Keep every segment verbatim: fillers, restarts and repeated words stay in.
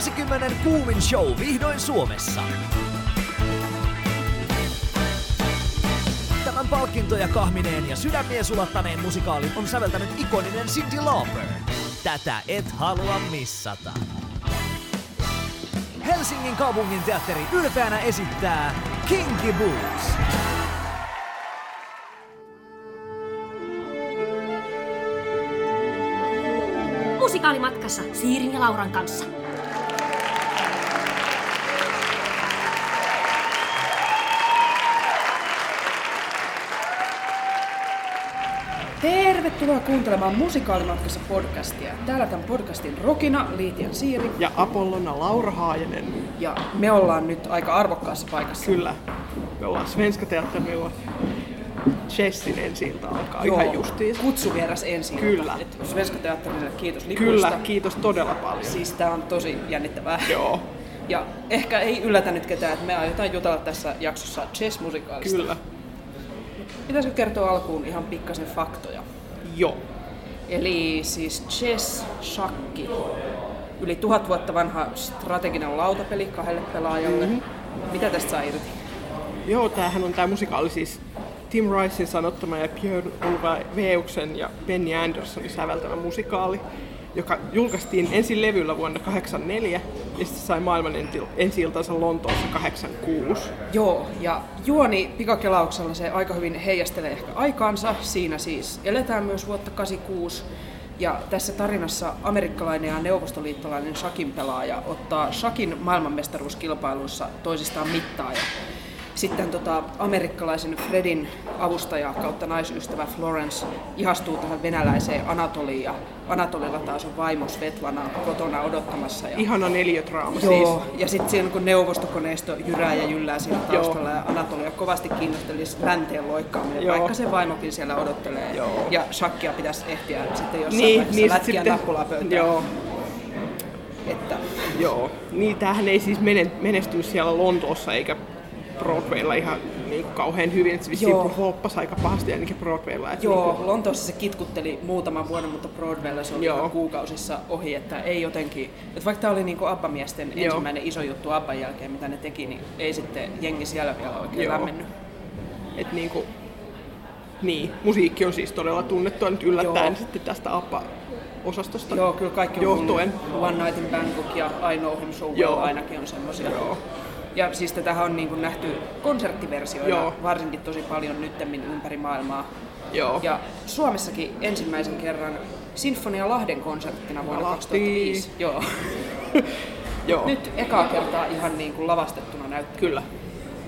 Vuosikymmenen kuumin show vihdoin Suomessa. Tämän palkintoja kahmineen ja sydämiä sulattaneen musikaalin on säveltänyt ikoninen Cyndi Lauper. Tätä et halua missata. Helsingin kaupungin teatteri ylpeänä esittää King Boots. Musikaalimatkassa Siirin ja Lauran kanssa. Tervetuloa kuuntelemaan Musikaalimatkassa podcastia. Täällä tämän podcastin rokina Liitian Siiri. Ja Apollona Laura Haajanen. Ja me ollaan nyt aika arvokkaassa paikassa. Kyllä. Me ollaan Svenska Teaternilla. Chessin ensi-ilta alkaa. Joo, ihan justiin. Kutsuvieras ensi-ilta. Kyllä. Svenska Teatterille kiitos lipuista. Kyllä, kiitos todella paljon. Siis tää on tosi jännittävää. Joo. Ja ehkä ei yllätä nyt ketään, että me aiotaan jutella tässä jaksossa Chess-musikaalista. Kyllä. Pitäisikö kertoa alkuun ihan pikkasen faktoja? Joo. Eli siis chess, shakki, yli tuhat vuotta vanha strateginen lautapeli kahdelle pelaajalle. Mm-hmm. Mitä tästä saa irti? Joo, tämähän on tämä musikaali siis Tim Ricein sanottama ja Björn Ulvaeuksen ja Benny Anderssonin säveltämä musikaali, joka julkaistiin ensin levyllä vuonna tuhatyhdeksänsataakahdeksankymmentäneljä ja sitten sai maailman ensi-iltansa Lontoossa kahdeksankymmentäkuusi. Joo, ja juoni pikakelauksella se aika hyvin heijastelee ehkä aikaansa. Siinä siis eletään myös vuotta kahdeksankymmentäkuusi. Ja tässä tarinassa amerikkalainen ja neuvostoliittolainen shakin pelaaja ottaa shakin maailmanmestaruuskilpailuissa toisistaan mittaa. Sitten tota, amerikkalaisen Fredin avustaja kautta naisystävä Florence ihastuu tähän venäläiseen Anatoliin ja Anatolilla taas on vaimo Svetlana kotona odottamassa. Ja... ihana neliödraama siis. Joo, ja sitten siinä kun neuvostokoneisto jyrää ja jyllää siinä taustalla. Joo. Ja Anatolia kovasti kiinnostelisi länteen loikkaaminen, joo, vaikka se vaimokin siellä odottelee. Joo. Ja shakkia pitäisi ehtiä sitten jossain niin, vaiheessa niin, lätkiä sitten... nappulaa pöytään. Joo. Että... joo, niin tämähän ei siis menestynyt siellä Lontoossa eikä Broadwaylla ihan niin kauhean hyvin, että se vissiin hoppasi aika pahasti ainakin Broadwaylla. Että joo, niin kuin... Lontoossa se kitkutteli muutaman vuoden, mutta Broadwaylla se oli kuukausissa ohi, että ei jotenkin, että vaikka tämä oli niin kuin ABBA-miesten joo, ensimmäinen iso juttu ABBAn jälkeen, mitä ne teki, niin ei sitten jengi siellä vielä oikein joo, lämmennyt. Et niin kuin... niin, musiikki on siis todella tunnettua nyt yllättäen sitten tästä ABBA osastosta. Joo, kyllä kaikki johtuen. On One Night in Bangkok ja I Know Him So Well ainakin on semmoisia. Ja siis tätähän on niin kuin nähty konserttiversioina, joo, varsinkin tosi paljon nyttemmin ympäri maailmaa. Joo. Ja Suomessakin ensimmäisen kerran Sinfonia Lahden konserttina vuonna Lahti. kaksituhattaviisi. Joo. Joo. Nyt ekaa kertaa ihan niin kuin lavastettuna näyttää. Kyllä.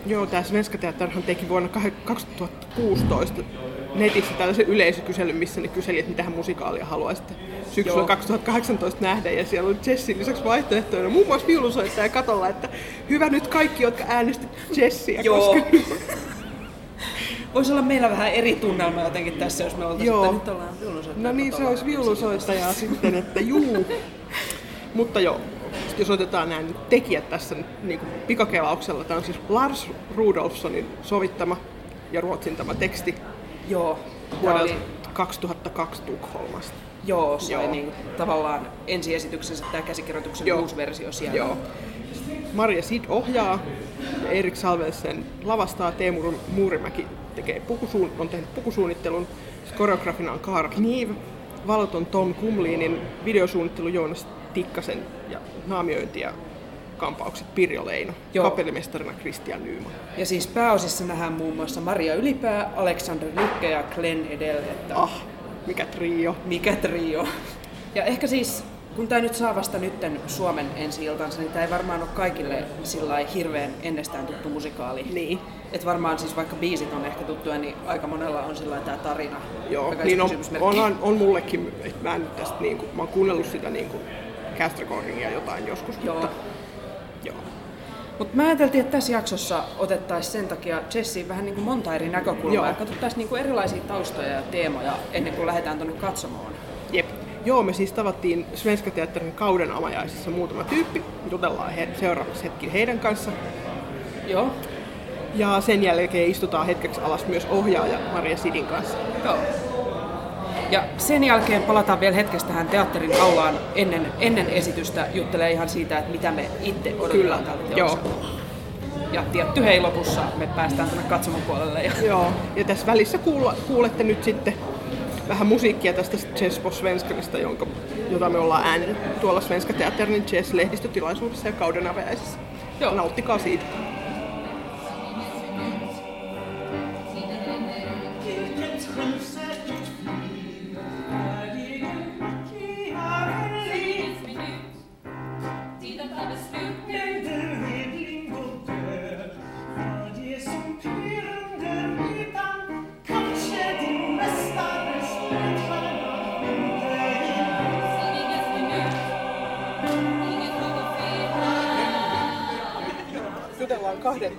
Joo, tämä Svenska Teaternhan teki vuonna kaksituhattakuusitoista netissä tällaisen yleisökyselyn, missä ne kyseli, että mitähän musikaalia haluaisitte syksyllä joo, kaksituhattakahdeksantoista nähdä. Ja siellä oli Chessin lisäksi vaihtoehtoja, muun muassa viulunsoittaja katolla, että hyvä nyt kaikki, jotka äänestivät Chessiä. Koska... voisi olla meillä vähän eri tunnelma jotenkin tässä, jos me oltaisiin, että nyt ollaan viulunsoittaja. No niin, se olisi viulunsoittaja sitten, että juu. Mutta joo, jos otetaan nämä tekijät tässä niin kuin pikakelauksella, tämä on siis Lars Rudolfssonin sovittama ja ruotsintama teksti. Joo, vuodelta oli... kaksituhattakaksi Tukholmasta. Joo, se joo, oli niin, tavallaan ensi esityksensä tämä käsikirjoituksen joo, uusi versio siellä. Joo. Maria Sid ohjaa, Erik Salvelsen lavastaa, Teemurun Muurimäki tekee pukusuun, on tehnyt pukusuunnittelun, koreografina on Kaara Kniv, valot on Tom Kumlinin, videosuunnittelu Joonas Tikkasen ja naamiointi ja kampaukset Pirjo Leino, joo, kapellimestarina Kristian Nyman. Ja siis pääosissa nähdään muun muassa Maria Ylipää, Aleksandr Lykke ja Glenn Edell. Että... ah, mikä trio. Mikä trio. Ja ehkä siis, kun tämä nyt saa vasta nytten Suomen ensi-iltansa, niin tämä ei varmaan ole kaikille sillain hirveän ennestään tuttu musikaali. Niin. Että varmaan siis vaikka biisit on ehkä tuttuja, niin aika monella on sillain tämä tarina. Joo, niin on, on, on mullekin, että mä, en nyt tästä, niin kuin, mä oon kuunnellut sitä niin kuin cast recordingia jotain joskus, joo, mutta... joo. Mut mä ajateltiin, että tässä jaksossa otettaisiin sen takia Chessiin vähän niin kuin monta eri näkökulmaa ja katsottaisiin niin kuin erilaisia taustoja ja teemoja ennen kuin lähdetään tuonne katsomaan. Jep. Joo, me siis tavattiin Svenska Teatterin kauden amajaisissa muutama tyyppi. Jutellaan he, seuraavaksi hetkin heidän kanssa. Joo. Ja sen jälkeen istutaan hetkeksi alas myös ohjaaja Maria Sidin kanssa. Joo. Ja sen jälkeen palataan vielä hetkestä tähän teatterin aulaan ennen, ennen esitystä, juttelee ihan siitä, että mitä me itse odotetaan tällä teoksella. Ja tietty hei, lopussa me päästään tänne katsomon puolelle. Ja... Joo, ja tässä välissä kuule, kuulette nyt sitten vähän musiikkia tästä Chess på Svenskanista, jonka, jota me ollaan äänitetty tuolla Svenska Teaternin Chess-lehdistötilaisuudessa ja kauden avajaisissa. Joo. Nauttikaa siitä. Kahden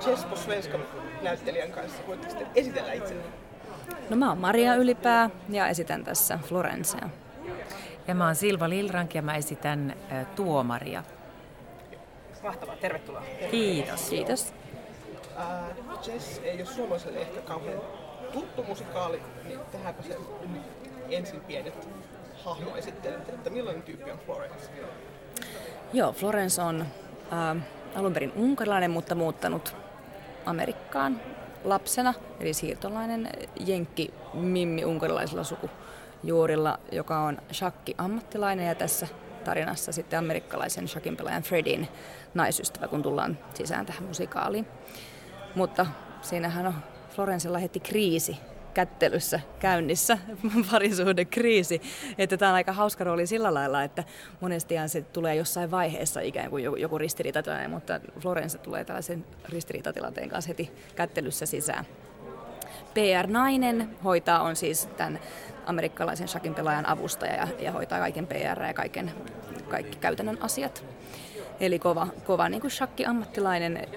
Chess på Svenskan näyttelijän kanssa. Voitteko te esitellä itselle? No mä oon Maria Ylipää ja esitän tässä Florencea. Ja mä oon Silva Lillrank ja mä esitän ä, Tuomaria. Mahtavaa, tervetuloa. Kiitos. Kiitos. Uh, Chess ei ole suomalaiselle ehkä kauhean tuttu musikaali, niin tehdäänkö se ensin pienet hahmoesittelyt, että millainen tyyppi on Florence? Joo, Florence on... Uh, Alun perin unkarilainen, mutta muuttanut Amerikkaan lapsena, eli siirtolainen jenkki mimmi unkarilaisilla sukujuurilla, joka on shakki-ammattilainen ja tässä tarinassa sitten amerikkalaisen shakinpelaajan Fredin naisystävä, kun tullaan sisään tähän musikaaliin. Mutta siinähän on Florencella heti kriisi kättelyssä käynnissä, parisuhdekriisi. Että tämä on aika hauska rooli sillä lailla, että monestihan se tulee jossain vaiheessa ikään kuin joku ristiriitatilanne, mutta Florence tulee tällaisen ristiriitatilanteen kanssa heti kättelyssä sisään. P R-nainen hoitaa on siis tämän amerikkalaisen shakinpelaajan avustaja ja, ja hoitaa kaiken P R ja kaiken, kaikki käytännön asiat. Eli kova, kova niin kuin shakki-ammattilainen.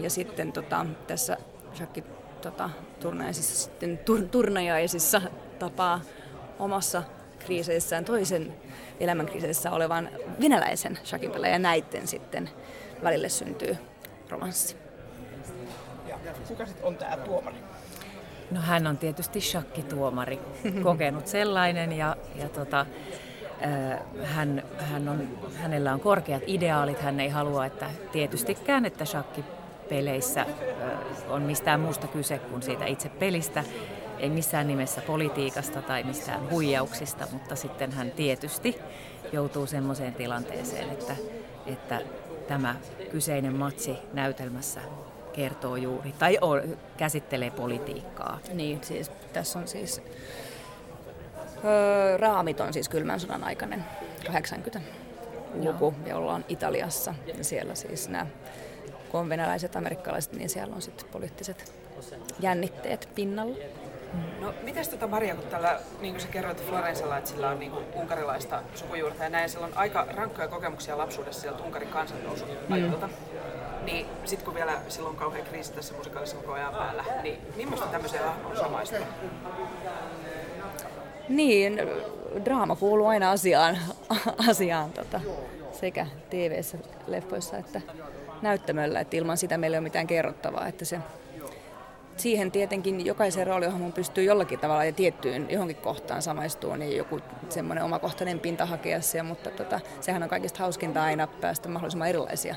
Ja sitten tota, tässä shakki Tota, turnajaisissa, sitten tur, turnajaisissa tapaa omassa kriiseissään toisen elämänkriiseissä olevan venäläisen shakinpelaajan ja näitten sitten välille syntyy romanssi. Ja kuka sitten on tämä tuomari? No hän on tietysti shakkituomari, kokenut sellainen ja, ja tota, äh, hän, hän on, hänellä on korkeat ideaalit, hän ei halua että tietystikään, että shakki peleissä on mistään muusta kyse kuin siitä itse pelistä, ei missään nimessä politiikasta tai mistään huijauksista, mutta sitten hän tietysti joutuu semmoiseen tilanteeseen, että, että tämä kyseinen matsi näytelmässä kertoo juuri tai käsittelee politiikkaa. Niin, siis tässä on siis, öö, raamit on siis kylmän sodan aikainen kahdeksankymmentäluku, jolla on Italiassa ja siellä siis nämä kun on venäläiset, amerikkalaiset, niin siellä on sitten poliittiset jännitteet pinnalla. No mitäs tota Maria, kun tällä, niin kuin sä kerroit Florencella, että sillä on niin kuin unkarilaista sukujuurta ja näin, sillä on aika rankkoja kokemuksia lapsuudessa sieltä Unkarin kansannousun ajoilta, mm. niin sit kun vielä sillä on kauhean kriisi tässä musikaalissa koko ajan päällä, niin millaista tämmöiseen hahmoon samaista? Niin, draama kuuluu aina asiaan, asiaan tota, sekä T V:ssä, leffoissa että näyttämöllä, että ilman sitä meillä ei ole mitään kerrottavaa, että se, siihen tietenkin jokaisen rooliohjelman pystyy jollakin tavalla ja tiettyyn johonkin kohtaan samaistumaan niin joku semmoinen omakohtainen pinta hakea siellä, mutta tota, sehän on kaikista hauskinta aina päästä mahdollisimman erilaisia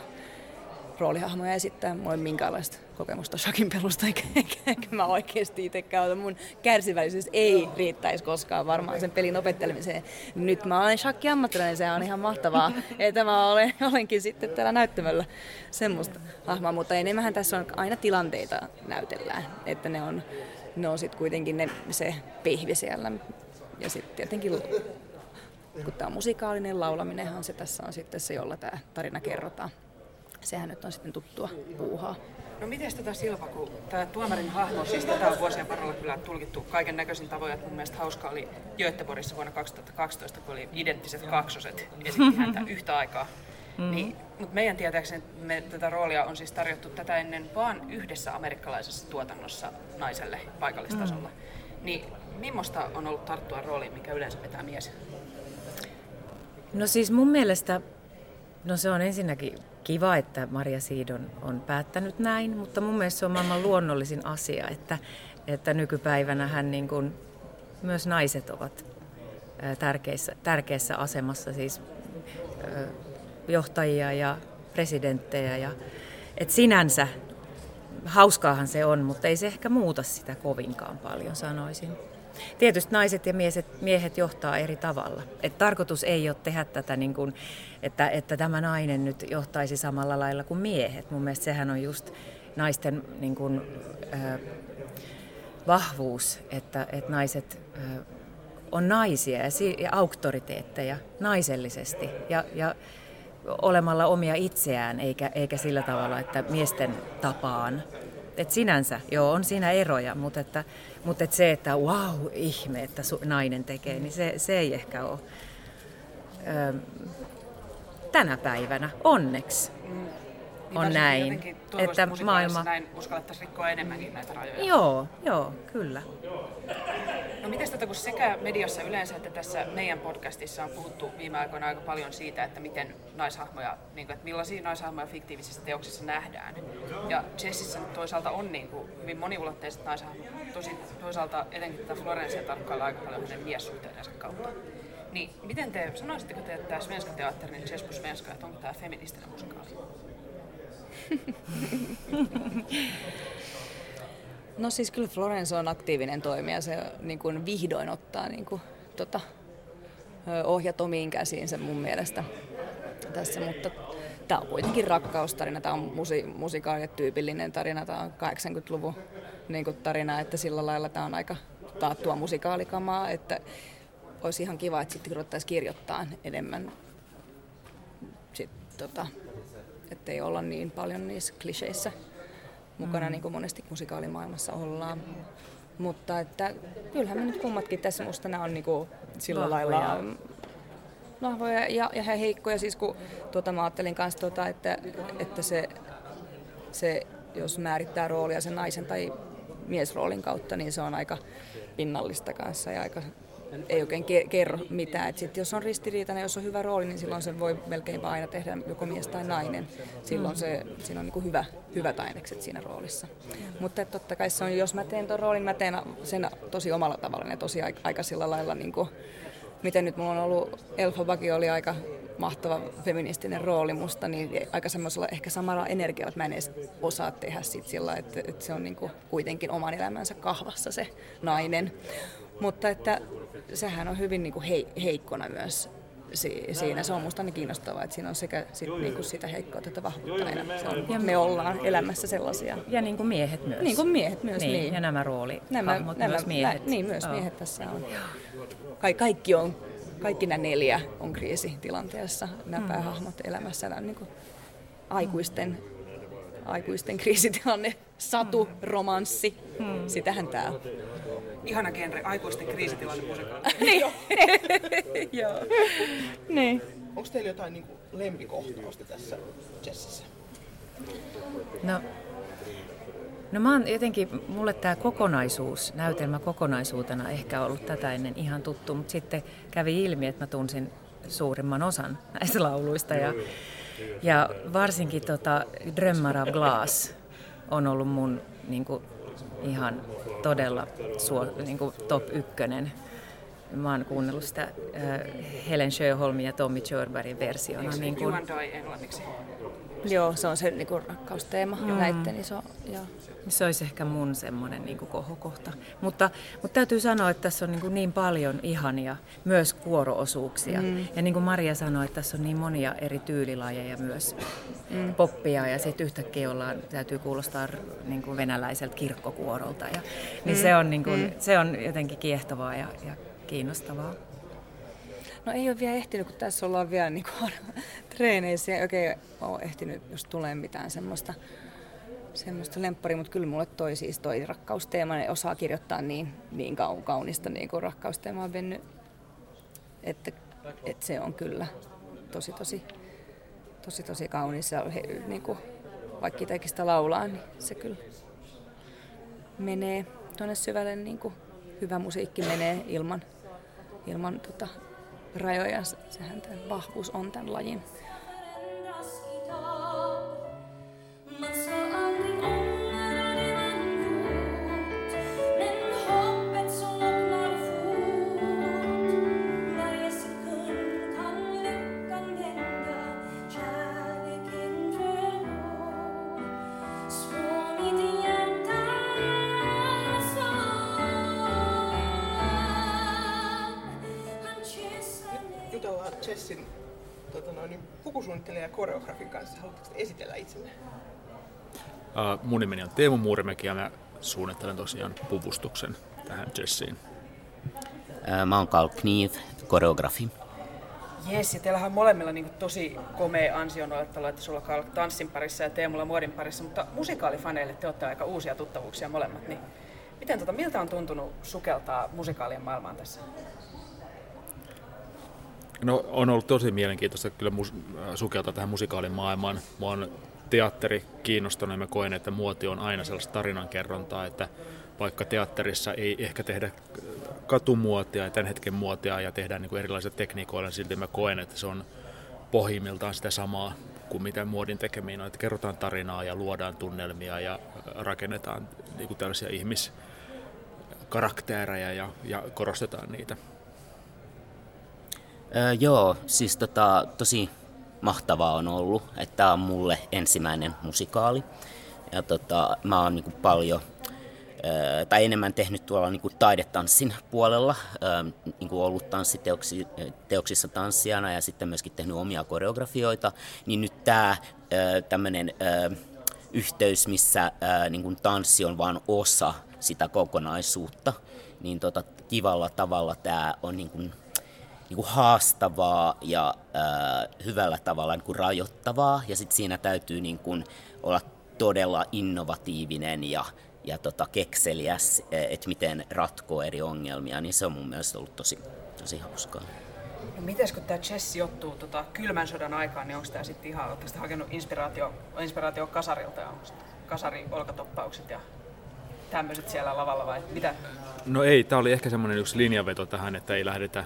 roolihahmoja esittää. Mulla ei ole minkäänlaista kokemusta shakinpelusta, eikä, eikä mä oikeasti itsekään ole. Mun kärsivällisyys ei riittäisi koskaan varmaan sen pelin opettelemiseen. Nyt mä olen shakkiammattilainen, se on ihan mahtavaa. Että mä olen, olenkin sitten täällä näyttämällä semmoista hahmaa, mutta enemmänhän tässä on aina tilanteita näytellään. Että ne on, ne on sitten kuitenkin ne, se pihvi siellä. Ja sitten tietenkin, kun tää on musikaalinen laulaminenhan se tässä on sitten se, jolla tää tarina kerrotaan. Sehän nyt on sitten tuttua puuhaa. No mites tätä Silva, kun tämä tuomarin hahmo, siis tätä on vuosien varrella kyllä tulkittu kaiken näköisin tavoin, että mun mielestä hauskaa oli Göteborgissa vuonna kaksituhattakaksitoista, kun oli identtiset kaksoset, esitti häntä yhtä aikaa. Mm-hmm. Niin, mutta meidän tietääkseni me, tätä roolia on siis tarjottu tätä ennen vaan yhdessä amerikkalaisessa tuotannossa naiselle paikallistasolla. Mm-hmm. Niin millaista on ollut tarttua rooliin, mikä yleensä vetää mies? No siis mun mielestä, no se on ensinnäkin kiva, että Maria Sid on, on päättänyt näin, mutta mun mielestä se on maailman luonnollisin asia, että, että nykypäivänä hän niin kuin myös naiset ovat tärkeissä, tärkeässä asemassa, siis johtajia ja presidenttejä. Ja, et sinänsä hauskaahan se on, mutta ei se ehkä muuta sitä kovinkaan paljon, sanoisin. Tietysti naiset ja miehet, miehet johtaa eri tavalla. Et tarkoitus ei ole tehdä tätä, niin kuin, että, että tämä nainen nyt johtaisi samalla lailla kuin miehet. Mun mielestä sehän on just naisten niin kuin, äh, vahvuus, että, että naiset äh, on naisia ja, si- ja auktoriteetteja naisellisesti ja, ja olemalla omia itseään, eikä, eikä sillä tavalla, että miesten tapaan. Et sinänsä, joo, on siinä eroja, mutta, että, mutta et se, että vau, wow, ihme, että su- nainen tekee, niin se, se ei ehkä ole öö, tänä päivänä, onneksi. Mm. Niin on näin, että maailma näin uskallettaisiin rikkoa enemmänkin näitä rajoja. Joo, joo, kyllä. No mites tätä, kun sekä mediassa yleensä että tässä meidän podcastissa on puhuttu viime aikoina aika paljon siitä, että miten naishahmoja, niin kuin, että millaisia naishahmoja fiktiivisissä teoksissa nähdään. Ja Chessissä toisaalta on niin kuin, hyvin moniulotteiset naishahmot, toisaalta etenkin tätä Florencia tarkkailla aika paljon hänen miessuhteidensa kautta. Niin miten te, sanoisitteko te, että tämä Svenska Teatern, Chess plus Svenska, että onko tämä feministinen musikaali? No siis kyllä Florence on aktiivinen toimija, se niin kuin vihdoin ottaa niin kuin, tota, ohjat omiin käsiinsä mun mielestä tässä, mutta tämä on kuitenkin rakkaustarina, tämä on musi- musikaalille tyypillinen tarina, tämä on kahdeksankymmentäluvun niin kuin tarina, että sillä lailla tämä on aika taattua musikaalikamaa, että olisi ihan kiva, että sitten ruvettaisiin kirjoittaa enemmän sit, tota, ettei olla niin paljon niissä kliseissä mukana, mm. niin kuin monesti musikaalimaailmassa ollaan. Mm. Mutta että, kyllähän me nyt kummatkin tässä, musta nämä on niin kuin sillä lahvoja. lailla lahvoja ja, ja heikkoja. Siis kun tuota, mä ajattelin kanssa, tuota, että, että se, se, jos määrittää roolia sen naisen tai miesroolin kautta, niin se on aika pinnallista kanssa ja aika, ei oikein kerro mitään. Et sit, jos on ristiriitainen, jos on hyvä rooli, niin silloin se voi melkein aina tehdä joko mies tai nainen. Silloin se, siinä on niinku hyvä, hyvät ainekset siinä roolissa. Mutta totta kai se on, jos mä teen tuon roolin, mä teen sen tosi omalla tavallaan ja tosi aika sillä lailla, niinku, miten nyt mulla on ollut, Elphobagia oli aika mahtava feministinen rooli musta, niin aika semmoisella ehkä samalla energialla, että mä en edes osaa tehdä sit sillä, että, että se on niinku kuitenkin oman elämänsä kahvassa se nainen. Mutta että sehän on hyvin niinku heikkona myös siinä. Se on musta aina kiinnostavaa, että siinä on sekä sit niinku sitä heikkoutta että vahvuutta aina. Se on, ja me ollaan elämässä sellaisia. Ja niin kuin miehet myös. Niin kuin miehet myös, niin. niin. Ja nämä roolihahmot myös miehet. Nä, niin, myös oh. miehet tässä on. Ka- kaikki on, kaikki nämä neljä on kriisitilanteessa, nämä mm. päähahmot elämässä. Nämä on niinku aikuisten, aikuisten kriisitilanne, satu, mm. romanssi, mm. sitähän tää on. Ihana genre, aikuisten kriisitilanne musikaali. Niin. Joo. Niin. Onko teillä jotain niin kuin lempikohtausta tässä Chessissä? No, no mä oon jotenkin, mulle tää kokonaisuus, näytelmä kokonaisuutena ehkä ollut tätä ennen ihan tuttu, mutta sitten kävi ilmi, että mä tunsin suurimman osan näistä lauluista ja, ja varsinkin tota Drömmar av glas on ollut mun niin kuin, ihan todella suo, niin kuin top ykkönen. Mä oon kuunnellut sitä äh, Helen Sjöholmin ja Tommy Sjöbergin versiona. Niin kuin englanniksi? Joo, se on se niin kuin rakkausteema mm. näitten iso. Joo. Se olisi ehkä mun semmoinen niin kuin kohokohta. Mutta, mutta täytyy sanoa, että tässä on niin, kuin niin paljon ihania myös kuoroosuuksia. Mm. Ja niin kuin Maria sanoi, että tässä on niin monia eri tyylilajeja myös mm. poppia. Ja sitten yhtäkkiä ollaan, täytyy kuulostaa niin kuin venäläiseltä kirkkokuorolta. Ja, niin mm. se, on niin kuin, mm. se on jotenkin kiehtovaa ja, ja kiinnostavaa. No ei ole vielä ehtinyt, kun tässä ollaan vielä niin kuin treeneissä. Ei oikein ole ehtinyt, jos tulee mitään semmoista. Semmoista lempparia, mutta kyllä mulle toi siis toi rakkausteema, ne osaa kirjoittaa niin, niin kaunista niin kuin rakkausteema on vennyt, että, että se on kyllä tosi tosi, tosi, tosi kaunis ja he, niin kuin, vaikka itsekin sitä laulaa, niin se kyllä menee tuonne syvälle, niin kuin hyvä musiikki menee ilman, ilman tota, rajoja, sehän tämän vahvuus on tämän lajin. ollaan Chessin tota noin, pukusuunnittelijan ja koreografin kanssa. Haluatteko esitellä itsenne? Uh, mun nimeni on Teemu Muurimäki ja mä suunnittelen tosiaan puvustuksen tähän Chessiin. Uh, mä oon Kaara Kniv, koreografi. Jes, ja teillähän on molemmilla niin kuin tosi komea ansio noilla, että olette sulla Kaara tanssin parissa ja Teemulla muodin parissa, mutta musikaalifaneille te olette aika uusia tuttavuuksia molemmat, niin miten, tota, miltä on tuntunut sukeltaa musikaalien maailmaan tässä? No, on ollut tosi mielenkiintoista kyllä mus- sukeltaa tähän musikaalin maailmaan. Mua on teatteri kiinnostunut ja mä koen, että muoti on aina sellaista tarinankerrontaa, että vaikka teatterissa ei ehkä tehdä katumuotia ja tämän hetken muotia ja tehdään niin kuin erilaisia tekniikoilla, niin silti mä koen, että se on pohjimmiltaan sitä samaa kuin mitä muodin tekeminen on. Että kerrotaan tarinaa ja luodaan tunnelmia ja rakennetaan niin kuin tällaisia ihmiskarakteereja ja, ja korostetaan niitä. Öö, joo, siis tota, tosi mahtavaa on ollut, että tämä on mulle ensimmäinen musikaali. Ja tota, mä oon niin kuin paljon... tai enemmän tehnyt tuolla niin kuin taidetanssin puolella, niin kuin ollut tanssiteoksissa tanssijana ja sitten myöskin tehnyt omia koreografioita, niin nyt tämä tämmöinen yhteys, missä niin kuin tanssi on vain osa sitä kokonaisuutta, niin tota, kivalla tavalla tämä on niin kuin, niin kuin haastavaa ja hyvällä tavalla niin kuin rajoittavaa, ja sitten siinä täytyy niin kuin olla todella innovatiivinen ja ja tota, kekseliäs, että miten ratkoo eri ongelmia, niin se on mun mielestä ollut tosi, tosi hauskaa. No mites kun tää chess sijoittuu tota, kylmän sodan aikaan, niin onko tää sitten ihan, ootko sitä hakenut inspiraatio, inspiraatio kasarilta ja onko kasari-olkatoppaukset ja tämmöiset siellä lavalla vai mitä? No ei, tää oli ehkä semmoinen yksi linjanveto tähän, että ei lähdetä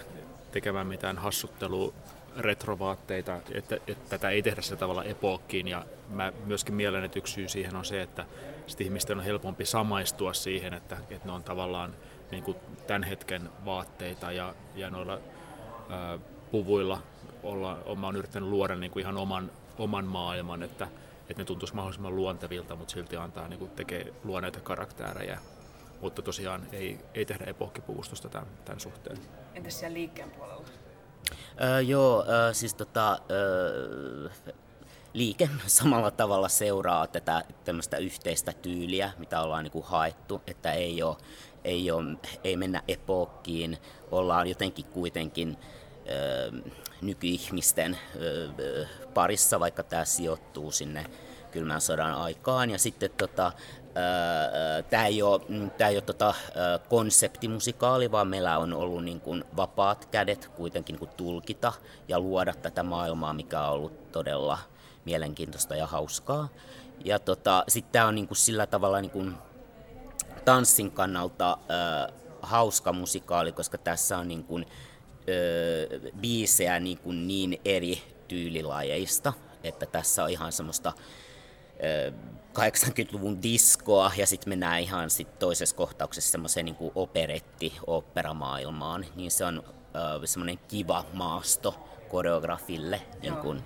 tekemään mitään hassuttelua, retrovaatteita, että, että tätä ei tehdä sillä tavalla epookkiin, ja mä myöskin mielen, että yksi syy siihen on se, että sitten ihmisten on helpompi samaistua siihen, että, että ne on tavallaan niin kuin tämän hetken vaatteita ja, ja noilla ää, puvuilla olla, mä oon yrittänyt luoda niin kuin ihan oman, oman maailman, että, että ne tuntuisi mahdollisimman luontevilta, mutta silti antaa niin kuin tekee, luo näitä karaktereja. Mutta tosiaan ei, ei tehdä epookkipuvustusta tämän, tämän suhteen. Entäs siellä liikkeen puolella? Öö, joo, öö, siis tota, öö, liike samalla tavalla seuraa tätä tämmöistä yhteistä tyyliä, mitä ollaan niinku haettu, että ei, oo, ei, oo, ei mennä epookkiin, ollaan jotenkin kuitenkin öö, nykyihmisten öö, parissa, vaikka tämä sijoittuu sinne kylmän sodan aikaan. Ja sitten tota, öö, tämä ei ole, tää ei ole tota, öö, konseptimusikaali, vaan meillä on ollut niin kun, vapaat kädet kuitenkin niin kun, tulkita ja luoda tätä maailmaa, mikä on ollut todella mielenkiintoista ja hauskaa. Ja tota, sitten tämä on niin kun, sillä tavalla niin kun, tanssin kannalta öö, hauska musikaali, koska tässä on niin kun, öö, biisejä niin, kun, niin eri tyylilajeista, että tässä on ihan semmoista kahdeksankymmentäluvun diskoa ja sitten mennään ihan sit toisessa kohtauksessa semmoiseen niin kuin operetti, oopperamaailmaan, niin se on äh, semmoinen kiva maasto koreografille niin kuin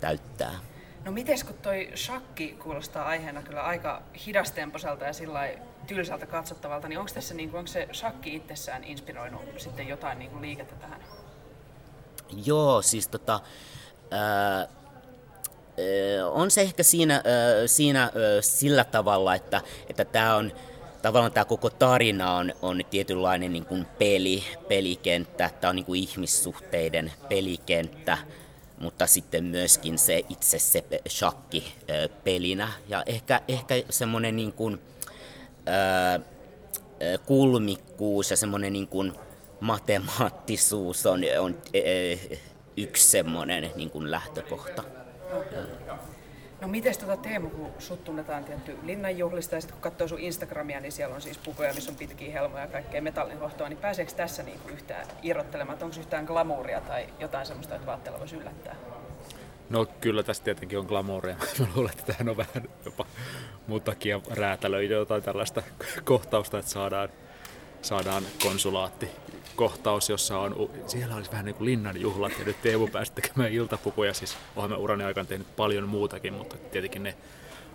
täyttää. No mites kun toi shakki kuulostaa aiheena kyllä aika hidastempoiselta ja sillai tylsältä katsottavalta, niin onko tässä niin kuin, onko se shakki itsessään inspiroinut sitten jotain niin kuin liikettä tähän? Joo, siis tota... Äh, on se ehkä siinä, siinä sillä tavalla, että, että tämä on, tavallaan tämä koko tarina on, on tietynlainen niin kuin peli, pelikenttä, tämä on niin kuin ihmissuhteiden pelikenttä, mutta sitten myöskin se itse se shakki pelinä ja ehkä, ehkä semmoinen niin kuin, ää, kulmikkuus ja semmoinen niin kuin matemaattisuus on, on ää, yksi semmoinen niin kuin lähtökohta. No mites tuota Teemu, kun sut tunnetaan tietty linnanjuhlista ja sit kun katsoo sun Instagramia, niin siellä on siis pukoja, missä on pitkiä helmoja ja kaikkea metallinhohtoa, niin pääseekö tässä niinku yhtään irrottelemaan? Onko yhtään glamuuria tai jotain semmoista, että vaatteella voisi yllättää? No kyllä tässä tietenkin on glamuuria. Mä luulen, että tähän on vähän jopa mun takia räätälöitä jotain tällaista kohtausta, että saadaan, saadaan konsulaatti. Kohtaus, jossa on, siellä olisi vähän niin kuin linnanjuhlat ja nyt Teemu pääsi tekemään iltapukuja, siis olen mä urani aikana tehnyt paljon muutakin, mutta tietenkin ne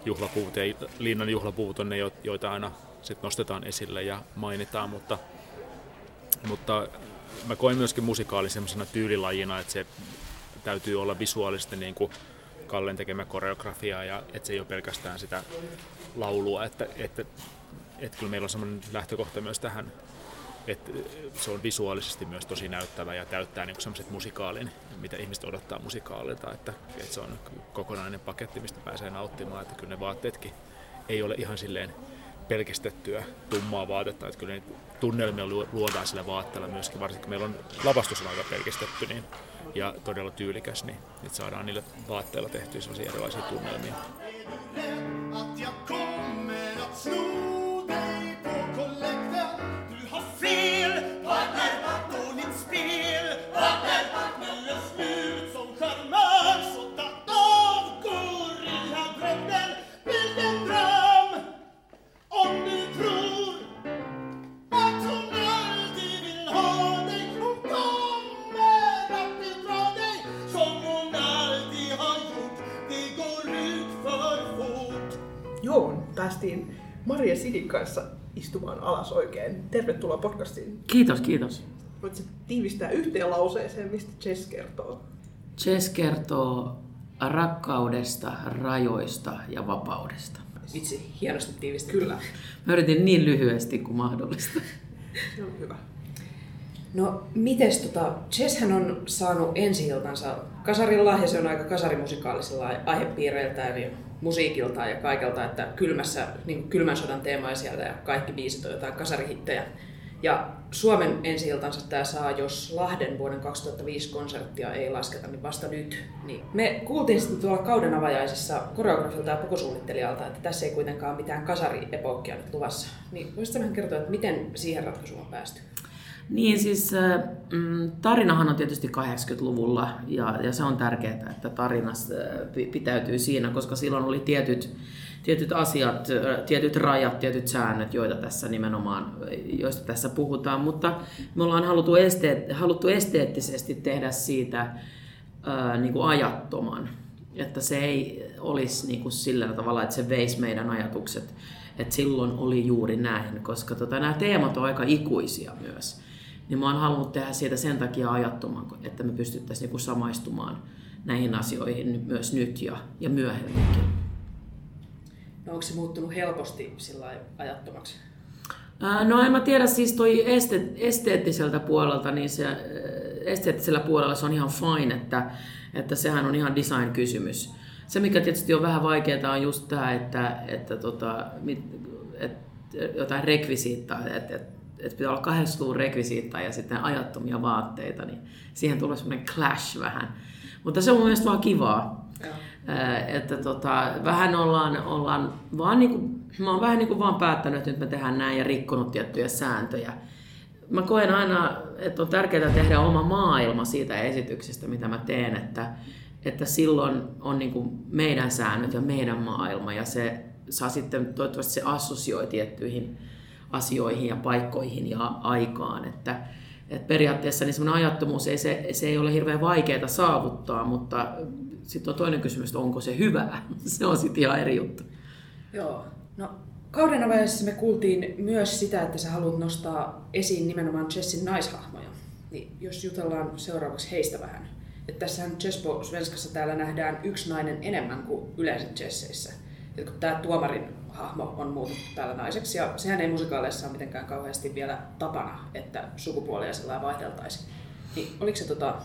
juhlapuvut ja linnan juhlapuvut on ne, joita aina sit nostetaan esille ja mainitaan, mutta, mutta mä koen myöskin musikaali semmoisena tyylilajina, että se täytyy olla visuaalisesti niin kuin Kallen tekemä koreografia ja että se ei ole pelkästään sitä laulua, että, että, että kyllä meillä on semmoinen lähtökohta myös tähän, että se on visuaalisesti myös tosi näyttävä ja täyttää niin kuin semmoiset musikaalin, mitä ihmiset odottaa musikaalilta, että, että se on kokonainen paketti, mistä pääsee nauttimaan, että kyllä ne vaatteetkin ei ole ihan silleen pelkistettyä tummaa vaatetta, että kyllä tunnelmia luodaan sillä vaatteella myöskin, varsinkin meillä on lavastus on aika pelkistetty niin, ja todella tyylikäs, niin että saadaan niillä vaatteilla tehtyä sellaisia erilaisia tunnelmia. Päästiin Maria Sidin kanssa istumaan alas oikein. Tervetuloa podcastiin. Kiitos, kiitos. Voitko tiivistää yhteen lauseeseen, mistä Chess kertoo? Chess kertoo rakkaudesta, rajoista ja vapaudesta. Vitsi, hienosti tiivistetty. Kyllä. Mä yritin niin lyhyesti kuin mahdollista. Se on hyvä. No, mites tota, Chesshän on saanut ensi-iltansa kasarilla ja se on aika kasarimusikaalisilla aihepiireiltään ja musiikiltaan ja kaikelta, että kylmässä, niin kylmän sodan teemaa sieltä ja kaikki biisit on jotain kasarihittejä. Ja Suomen ensi-iltansa tämä saa, jos Lahden vuoden kaksituhattaviisi konserttia ei lasketa, niin vasta nyt. Niin. Me kuultiin sitten tuolla kauden avajaisissa koreografilta ja pukusuunnittelijalta, että tässä ei kuitenkaan mitään kasariepookkia nyt luvassa. Niin voisitko vähän kertoa, että miten siihen ratkaisuun on päästy? Niin siis tarinahan on tietysti kahdeksankymmentäluvulla ja, ja se on tärkeää, että tarina pitäytyy siinä, koska silloin oli tietyt, tietyt asiat, tietyt rajat, tietyt säännöt, joita tässä nimenomaan, joista tässä puhutaan, mutta me ollaan haluttu, esteet, haluttu esteettisesti tehdä siitä ää, niin kuin ajattoman, että se ei olisi niin kuin sillä tavalla, että se veisi meidän ajatukset, että silloin oli juuri näin, koska tota, nämä teemat on aika ikuisia myös. Niin mä oon halunnut tehdä siitä sen takia ajattoman, että me pystyttäisiin niinku samaistumaan näihin asioihin myös nyt ja, ja myöhemminkin. No onko se muuttunut helposti sillä ajattomaksi? Ää, no en mä tiedä, siis toi este, esteettiseltä puolelta, niin se, esteettisellä puolella se on ihan fine, että, että sehän on ihan design-kysymys. Se mikä tietysti on vähän vaikeaa on just tämä, että, että tota, mit, et, jotain rekvisiittaa, että et, että pitää olla kahdeksankymmentäluvun rekvisiittaa ja sitten ajattomia vaatteita, niin siihen tulee semmoinen clash vähän. Mutta se on mun mielestä vaan kivaa. Äh, että tota, vähän ollaan, ollaan vaan niin kuin, mä oon vähän niin kuin vaan päättänyt, että nyt me tehdään näin ja rikkonut tiettyjä sääntöjä. Mä koen aina, että on tärkeää tehdä oma maailma siitä esityksestä, mitä mä teen, että, että silloin on niin kuin meidän säännöt ja meidän maailma ja se saa sitten, toivottavasti se assosioi tiettyihin asioihin ja paikkoihin ja aikaan. Että, että periaatteessa niin semmoinen ajattomuus ei, se, se ei ole hirveän vaikeaa saavuttaa, mutta sitten on toinen kysymys, että onko se hyvää. Se on sitten ihan eri juttu. Joo. No, kauden avajaisessa me kuultiin myös sitä, että sä haluat nostaa esiin nimenomaan Chessin naishahmoja. Niin jos jutellaan seuraavaksi heistä vähän. Että tässähän Chesspo Svenskassa täällä nähdään yksi nainen enemmän kuin yleensä Chesseissä. Tämä tuomarin hahmo on muutettu täällä naiseksi ja sehän ei musikaaleissa ole mitenkään kauheasti vielä tapana, että sukupuolia sellainen vaihdeltaisiin. Niin oliko se tota,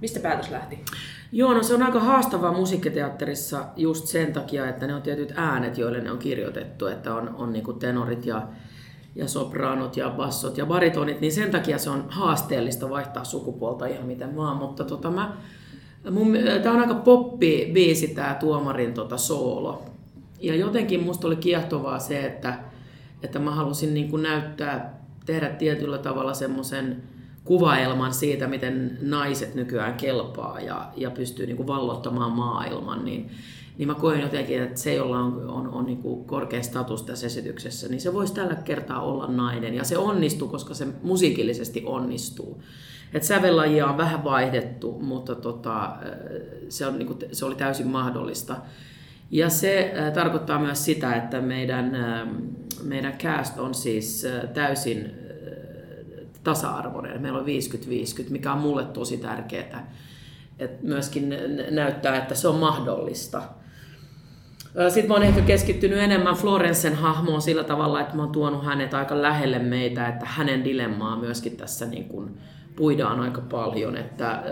mistä päätös lähti? Joo, no se on aika haastavaa musiikkiteatterissa just sen takia, että ne on tietyt äänet, joille ne on kirjoitettu, että on, on niin kuin tenorit ja, ja sopraanot ja bassot ja baritonit, niin sen takia se on haasteellista vaihtaa sukupuolta ihan miten vaan, mutta tota mä, mun, tää on aika poppibiisi tää tuomarin tota soolo. Ja jotenkin musta oli kiehtovaa se, että, että mä halusin niin kuin näyttää, tehdä tietyllä tavalla semmoisen kuvaelman siitä, miten naiset nykyään kelpaa ja, ja pystyy niin kuin vallottamaan maailman. Niin, niin mä koin jotenkin, että se, jolla on, on, on niin kuin korkea status tässä esityksessä, niin se voisi tällä kertaa olla nainen. Ja se onnistuu, koska se musiikillisesti onnistuu. Et sävellajia on vähän vaihdettu, mutta tota, se, on niin kuin, se oli täysin mahdollista. Ja se äh, tarkoittaa myös sitä, että meidän, äh, meidän cast on siis äh, täysin äh, tasa-arvoinen. Meillä on viisikymmentä viisikymmentä, mikä on mulle tosi tärkeää. Et myöskin näyttää, että se on mahdollista. Sitten mä oon ehkä keskittynyt enemmän Florensen hahmoon sillä tavalla, että mä oon tuonut hänet aika lähelle meitä, että hänen dilemmaa myöskin tässä niin kun puidaan aika paljon. Että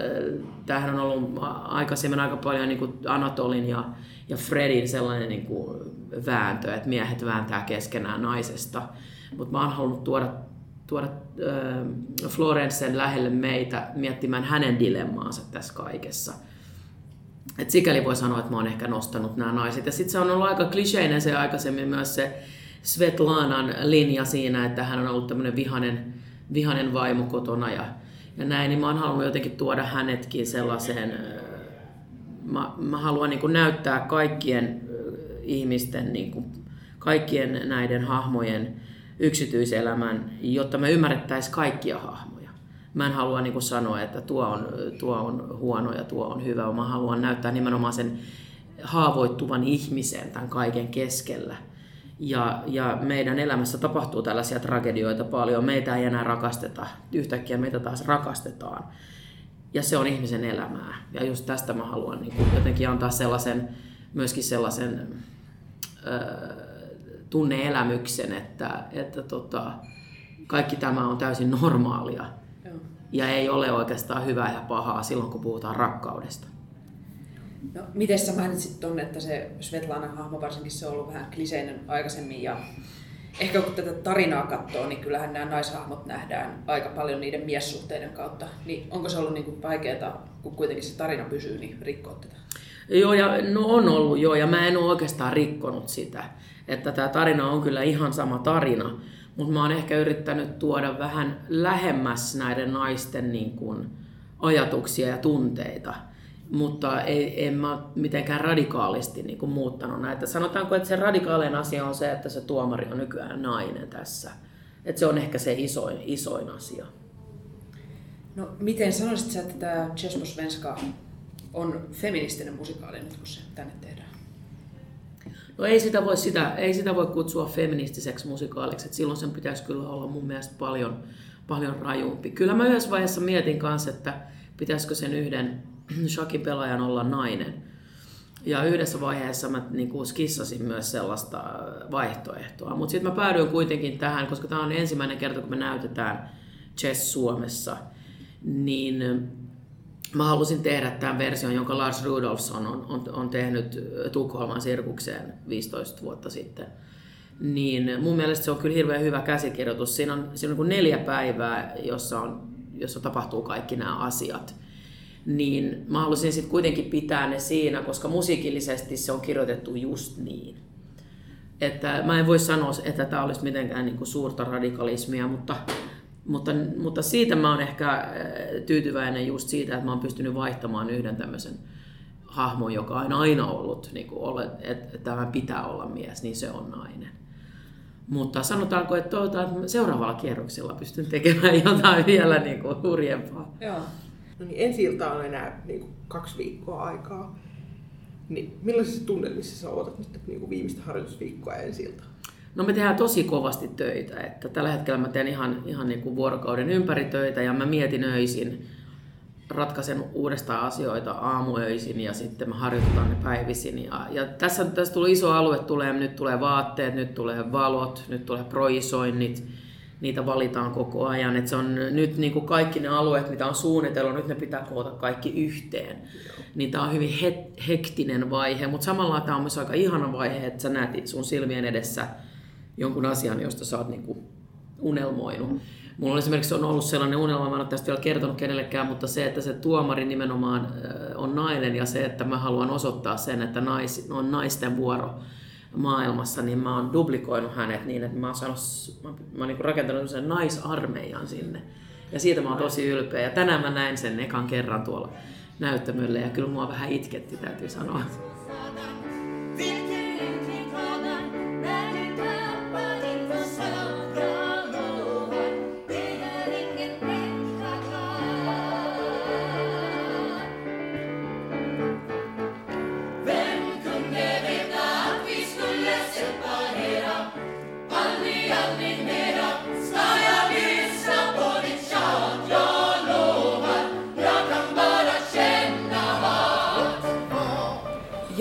tämähän on ollut aikaisemmin aika paljon niin kuin Anatolin ja, ja Fredin sellainen niin kuin vääntö, että miehet vääntää keskenään naisesta. Mutta mä oon halunnut tuoda, tuoda äh, Florensen lähelle meitä miettimään hänen dilemmaansa tässä kaikessa. Et sikäli voi sanoa, että mä oon ehkä nostanut nämä naiset. Ja sitten se on ollut aika kliseinen se aikaisemmin myös se Svetlanan linja siinä, että hän on ollut tämmöinen vihainen, vihainen vaimo kotona ja, ja näin. Niin mä oon halunnut jotenkin tuoda hänetkin sellaiseen, mä, mä haluan niin kuin näyttää kaikkien ihmisten, niin kuin, kaikkien näiden hahmojen yksityiselämän, jotta me ymmärrettäisiin kaikkia hahmoja. Mä en halua niin kuin sanoa, että tuo on, tuo on huono ja tuo on hyvä. Mä haluan näyttää nimenomaan sen haavoittuvan ihmisen tämän kaiken keskellä. Ja, ja meidän elämässä tapahtuu tällaisia tragedioita paljon. Meitä ei enää rakasteta. Yhtäkkiä meitä taas rakastetaan. Ja se on ihmisen elämää. Ja just tästä mä haluan niin kuin jotenkin antaa sellaisen, myöskin sellaisen öö, tunne-elämyksen, että, että tota, kaikki tämä on täysin normaalia. Ja ei ole oikeastaan hyvää ja pahaa silloin, kun puhutaan rakkaudesta. No, miten sä mainitsit tuonne, että se Svetlanan hahmo varsinkin se on ollut vähän kliseinen aikaisemmin. Ja ehkä kun tätä tarinaa katsoo, niin kyllähän nämä naishahmot nähdään aika paljon niiden miessuhteiden kautta. Niin onko se ollut niin kuin vaikeaa, kun kuitenkin se tarina pysyy, niin rikkoa tätä? Joo, ja, no on ollut joo, ja mä en ole oikeastaan rikkonut sitä. Että tämä tarina on kyllä ihan sama tarina. Mutta mä oon ehkä yrittänyt tuoda vähän lähemmäs näiden naisten niin kun ajatuksia ja tunteita, mutta ei, en mä mitenkään radikaalisti niin kun muuttanut näitä. Sanotaanko, että se radikaalein asia on se, että se tuomari on nykyään nainen tässä. Et se on ehkä se isoin, isoin asia. No miten sanoisit sä, että tämä Chess på svenska on feministinen musikaali nyt, kun se tänne tehdään? No ei sitä voi, sitä, ei sitä voi kutsua feministiseksi musikaaliksi, että silloin sen pitäisi kyllä olla mun mielestä paljon, paljon rajumpi. Kyllä mä yhdessä vaiheessa mietin kanssa, että pitäisikö sen yhden shakin pelaajan olla nainen. Ja yhdessä vaiheessa mä niin kuin skissasin myös sellaista vaihtoehtoa. Mutta sitten mä päädyin kuitenkin tähän, koska tämä on ensimmäinen kerta, kun me näytetään Chess Suomessa, niin mä halusin tehdä tämän version, jonka Lars Rudolfsson on, on, on tehnyt Tukholman sirkukseen viisitoista vuotta sitten. Niin mun mielestä se on kyllä hirveän hyvä käsikirjoitus. Siinä on, siinä on kuin neljä päivää, jossa, on, jossa tapahtuu kaikki nämä asiat. Niin mä halusin sitten kuitenkin pitää ne siinä, koska musiikillisesti se on kirjoitettu just niin. Että mä en voi sanoa, että tämä olisi mitenkään niin kuin suurta radikalismia, mutta... Mutta, mutta siitä mä oon ehkä tyytyväinen just siitä, että mä oon pystynyt vaihtamaan yhden tämmöisen hahmon, joka on aina ollut, niin kuin, että tämä pitää olla mies, niin se on nainen. Mutta sanotaanko, että seuraavalla kierroksella pystyn tekemään jotain vielä niin kuin hurjempaa. Joo. No niin, ensi ilta on enää niin kuin kaksi viikkoa aikaa. Niin millaisissa tunnelmissa sä ootat nyt niin kuin viimeistä harjoitusviikkoa ensi iltaa? No me tehdään tosi kovasti töitä, että tällä hetkellä mä teen ihan, ihan niin kuin vuorokauden ympäri töitä ja mä mietin öisin, ratkaisen uudestaan asioita aamuöisin ja sitten mä harjoitetaan ne päivisin. Ja, ja tässä, tässä tuli iso alue, tulee, nyt tulee vaatteet, nyt tulee valot, nyt tulee projisoinnit, niitä valitaan koko ajan. Et se on nyt niin kuin kaikki ne alueet, mitä on suunnitellut, nyt ne pitää koota kaikki yhteen. Niin tää on hyvin het, hektinen vaihe, mutta samalla tää on myös aika ihana vaihe, että sä näet sun silmien edessä jonkun asian, josta sä oot niinku unelmoinut. Mulla on esimerkiksi on ollut sellainen unelma, mä en ole tästä vielä kertonut kenellekään, mutta se, että se tuomari nimenomaan on nainen ja se, että mä haluan osoittaa sen, että nais, on naisten vuoro maailmassa, niin mä oon duplikoinut hänet niin, että mä oon, saanut, mä oon niinku rakentanut sen naisarmeijan sinne. Ja siitä mä oon tosi ylpeä. Ja tänään mä näin sen ekan kerran tuolla näyttämöllä ja kyllä mua vähän itketti, täytyy sanoa. Aldrig, aldrig mera ska jag lyssna på ditt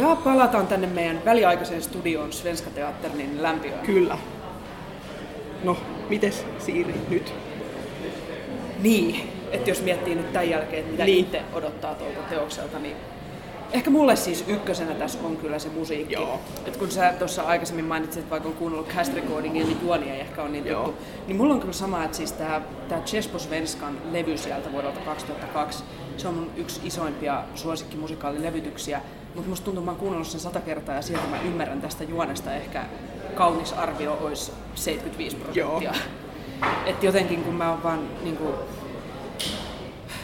ja palataan tänne meidän väliaikaiseen studioon Svenska Teaternin lämpiöön. Kyllä. No, mites Siiri nyt? Niin, että jos miettii nyt tämän jälkeen, mitä niin itse odottaa tuolta teokselta, niin ehkä mulle siis ykkösenä tässä on kyllä se musiikki. Joo. Et kun sä tuossa aikaisemmin mainitsit, että vaikka on kuunnellut cast recordingia, niin juoni ei ehkä ole niin tuttu. Niin mulla on kyllä sama, että siis tää, tää Chess Svenskan levy sieltä vuodelta kaksituhattakaksi, se on mun yksi isoimpia suosikkimusikaalilevytyksiä, mutta musta tuntuu, että mä oon kuunnellut sen sata kertaa ja silti mä ymmärrän tästä juonesta ehkä kaunis arvio olisi seitsemänkymmentäviisi prosenttia. Että jotenkin kun mä oon vaan niinku...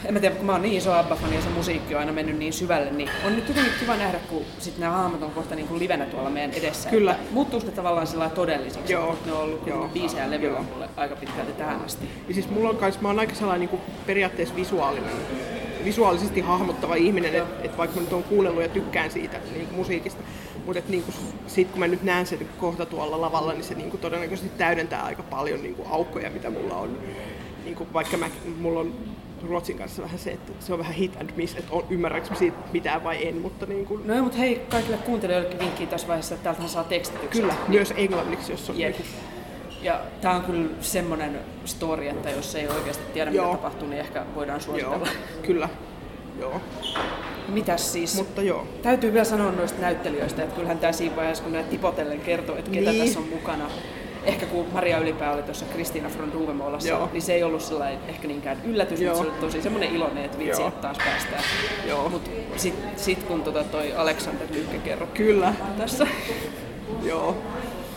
En mä tiedä, kun mä oon niin iso ABBA-fani ja se musiikki on aina mennyt niin syvälle, niin on nyt jotenkin kiva nähdä, kun sit nämä hahmot on kohta niin kuin livenä tuolla meidän edessä. Kyllä. Muuttuu sitä tavallaan sillä todellisiksi. Joo. Ne on ollut joo, biisejä levyä mulle aika pitkälti tähän asti. Ja siis mulla on kans, mä oon aika sellainen niin kuin periaatteessa visuaalinen, visuaalisesti hahmottava ihminen, että et vaikka mä nyt oon kuunnellut ja tykkään siitä niin kuin musiikista, mutta niin sit kun mä nyt näen sen kohta tuolla lavalla, niin se niin kuin todennäköisesti täydentää aika paljon niin kuin aukkoja, mitä mulla on. Niin kuin vaikka mä, mulla on Ruotsin kanssa vähän se, että se on vähän hit and miss, että ymmärränkö siitä mitään vai en, mutta niin kuin... No mutta hei, kaikille kuuntelijoillekin vinkkiä tässä vaiheessa, että täältähän saa tekstityksiä. Kyllä, niin myös englanniksi, jos on... Yep. Niin. Ja tää on kyllä semmonen story, että jos ei oikeasti tiedä, joo, mitä tapahtuu, niin ehkä voidaan suositella. Joo, kyllä, joo. Mitäs siis? Mutta joo. Täytyy vielä sanoa noista näyttelijöistä, että kyllähän tää siinä vaiheessa, kun näitä tipotellen kertoo, että ketä niin tässä on mukana. Ehkä kun Maria Ylipää oli tuossa Kristiina von Duvemollassa, niin se ei ollut sellainen ehkä niinkään yllätys, joo, mutta se oli tosi semmoinen iloinen, että vitsi, että taas päästään. Mutta sitten sit kun tota toi Aleksandr Lykke kerro kyllä tässä. Joo,